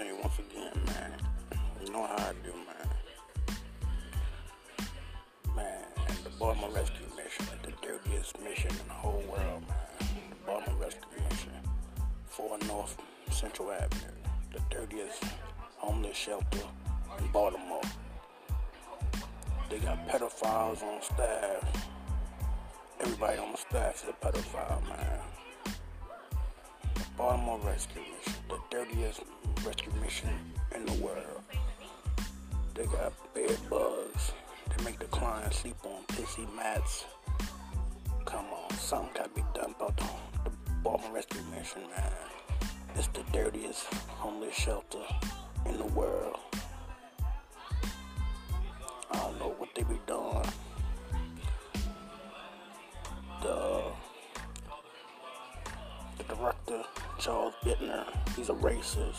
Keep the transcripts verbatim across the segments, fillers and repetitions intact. everything once again, man. You know how I do, man. Man, the Baltimore Rescue Mission, the dirtiest mission in the whole world, man. The Baltimore Rescue Mission, four North Central Avenue, the dirtiest homeless shelter in Baltimore. They got pedophiles on staff. Everybody on the staff is a pedophile, man. The Baltimore Rescue Mission, the dirtiest rescue mission in the world. They got bed bugs. They make the clients sleep on pissy mats. Come on, something gotta be done about the, the Baltimore Rescue Mission, man. It's the dirtiest homeless shelter in the world. I don't know what they be doing. The, the director, Charles Bittner, he's a racist.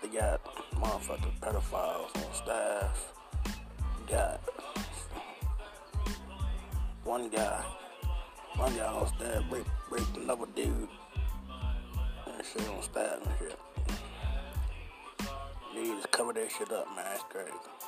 They got motherfucking pedophiles on staff. They got one guy, one guy on staff raped, raped another dude and shit on staff and shit. They just cover that shit up, man. It's crazy.